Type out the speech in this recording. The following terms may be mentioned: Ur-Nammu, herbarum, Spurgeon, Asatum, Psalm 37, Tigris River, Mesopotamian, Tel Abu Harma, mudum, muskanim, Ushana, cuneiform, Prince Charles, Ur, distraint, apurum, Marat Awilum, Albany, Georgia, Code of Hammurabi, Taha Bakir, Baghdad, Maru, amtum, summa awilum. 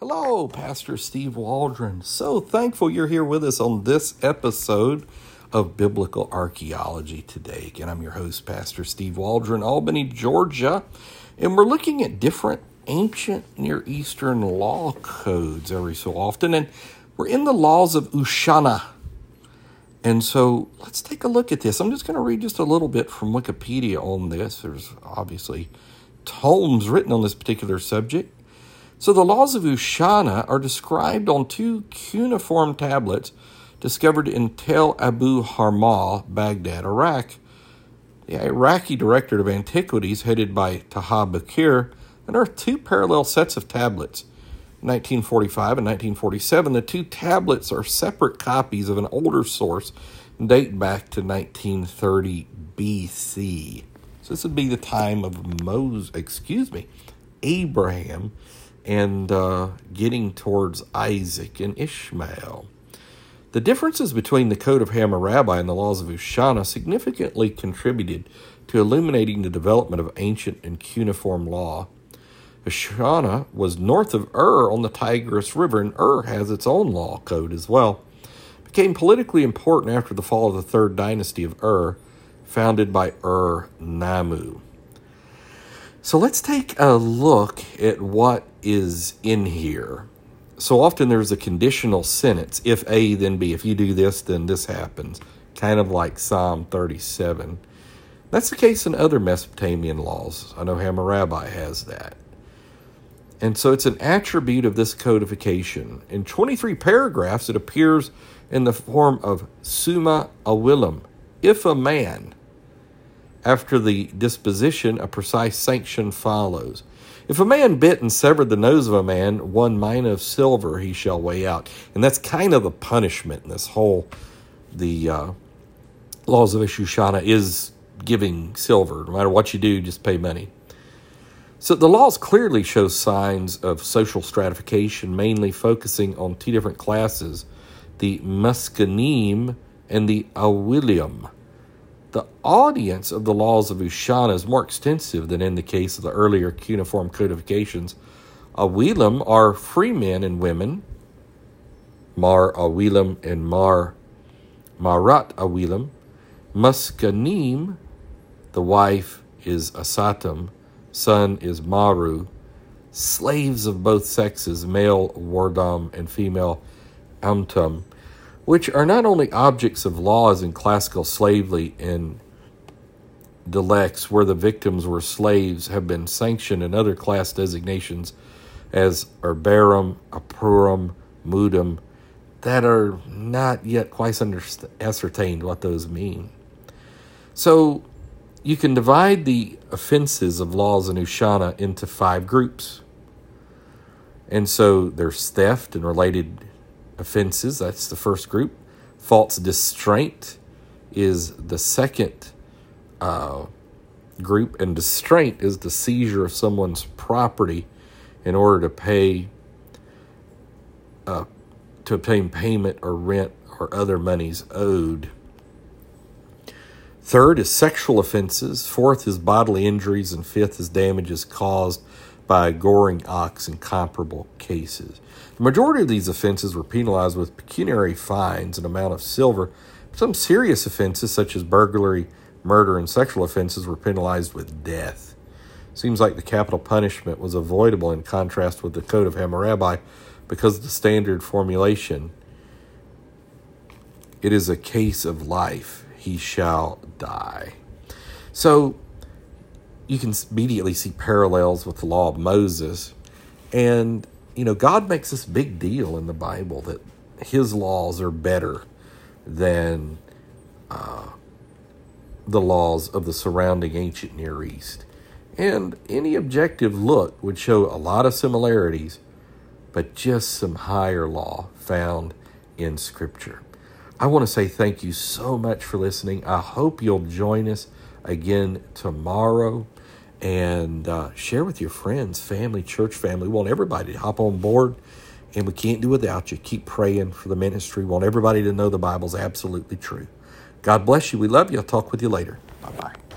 Hello, Pastor Steve Waldron. So thankful you're here with us on this episode of Biblical Archaeology Today. Again, I'm your host, Pastor Steve Waldron, Albany, Georgia, and we're looking at different ancient Near Eastern law codes every so often, and we're in the laws of Ushana. And so let's take a look at this. I'm just going to read just a little bit from Wikipedia on this. There's obviously tomes written on this particular subject. So the laws of Ushana are described on two cuneiform tablets discovered in Tel Abu Harma, Baghdad, Iraq. The Iraqi Directorate of Antiquities, headed by Taha Bakir, unearthed two parallel sets of tablets. In 1945 and 1947, the two tablets are separate copies of an older source and date back to 1930 BC. So this would be the time of Abraham, and getting towards Isaac and Ishmael. The differences between the Code of Hammurabi and the laws of Ushana significantly contributed to illuminating the development of ancient and cuneiform law. Ushana was north of Ur on the Tigris River, and Ur has its own law code as well. It became politically important after the fall of the Third Dynasty of Ur, founded by Ur-Nammu. So let's take a look at what is in here. So often there's a conditional sentence, if A, then B. If you do this, then this happens, kind of like Psalm 37. That's the case in other Mesopotamian laws. I know Hammurabi has that. And so it's an attribute of this codification. In 23 paragraphs, it appears in the form of summa awilum, if a man. After the disposition, a precise sanction follows. If a man bit and severed the nose of a man, 1 mina of silver he shall weigh out. And that's kind of the punishment in this whole, the laws of Ushana is giving silver. No matter what you do, just pay money. So the laws clearly show signs of social stratification, mainly focusing on two different classes, the muskanim and the awiliyim. The audience of the laws of Ushana is more extensive than in the case of the earlier cuneiform codifications. Awilum are free men and women, Mar Awilum and Marat Awilum. Muskanim, the wife is Asatum, son is Maru. Slaves of both sexes, male Wardam and female amtum, which are not only objects of laws in classical slavery and delects where the victims were slaves have been sanctioned in other class designations as herbarum, apurum, mudum, that are not yet quite ascertained what those mean. So you can divide the offenses of laws in Ushana into 5 groups. And so there's theft and related offenses, that's the first group. False distraint is the second group, and distraint is the seizure of someone's property in order to pay, to obtain payment or rent or other monies owed. Third is sexual offenses. Fourth is bodily injuries, and fifth is damages caused by a goring ox in comparable cases. The majority of these offenses were penalized with pecuniary fines and amount of silver. Some serious offenses, such as burglary, murder, and sexual offenses, were penalized with death. Seems like the capital punishment was avoidable in contrast with the Code of Hammurabi because of the standard formulation. It is a case of life. He shall die. So you can immediately see parallels with the law of Moses, and you know, God makes this big deal in the Bible that his laws are better than the laws of the surrounding ancient Near East. And any objective look would show a lot of similarities, but just some higher law found in Scripture. I want to say thank you so much for listening. I hope you'll join us again tomorrow. And share with your friends, family, church family. We want everybody to hop on board, and we can't do without you. Keep praying for the ministry. We want everybody to know the Bible's absolutely true. God bless you. We love you. I'll talk with you later. Bye-bye.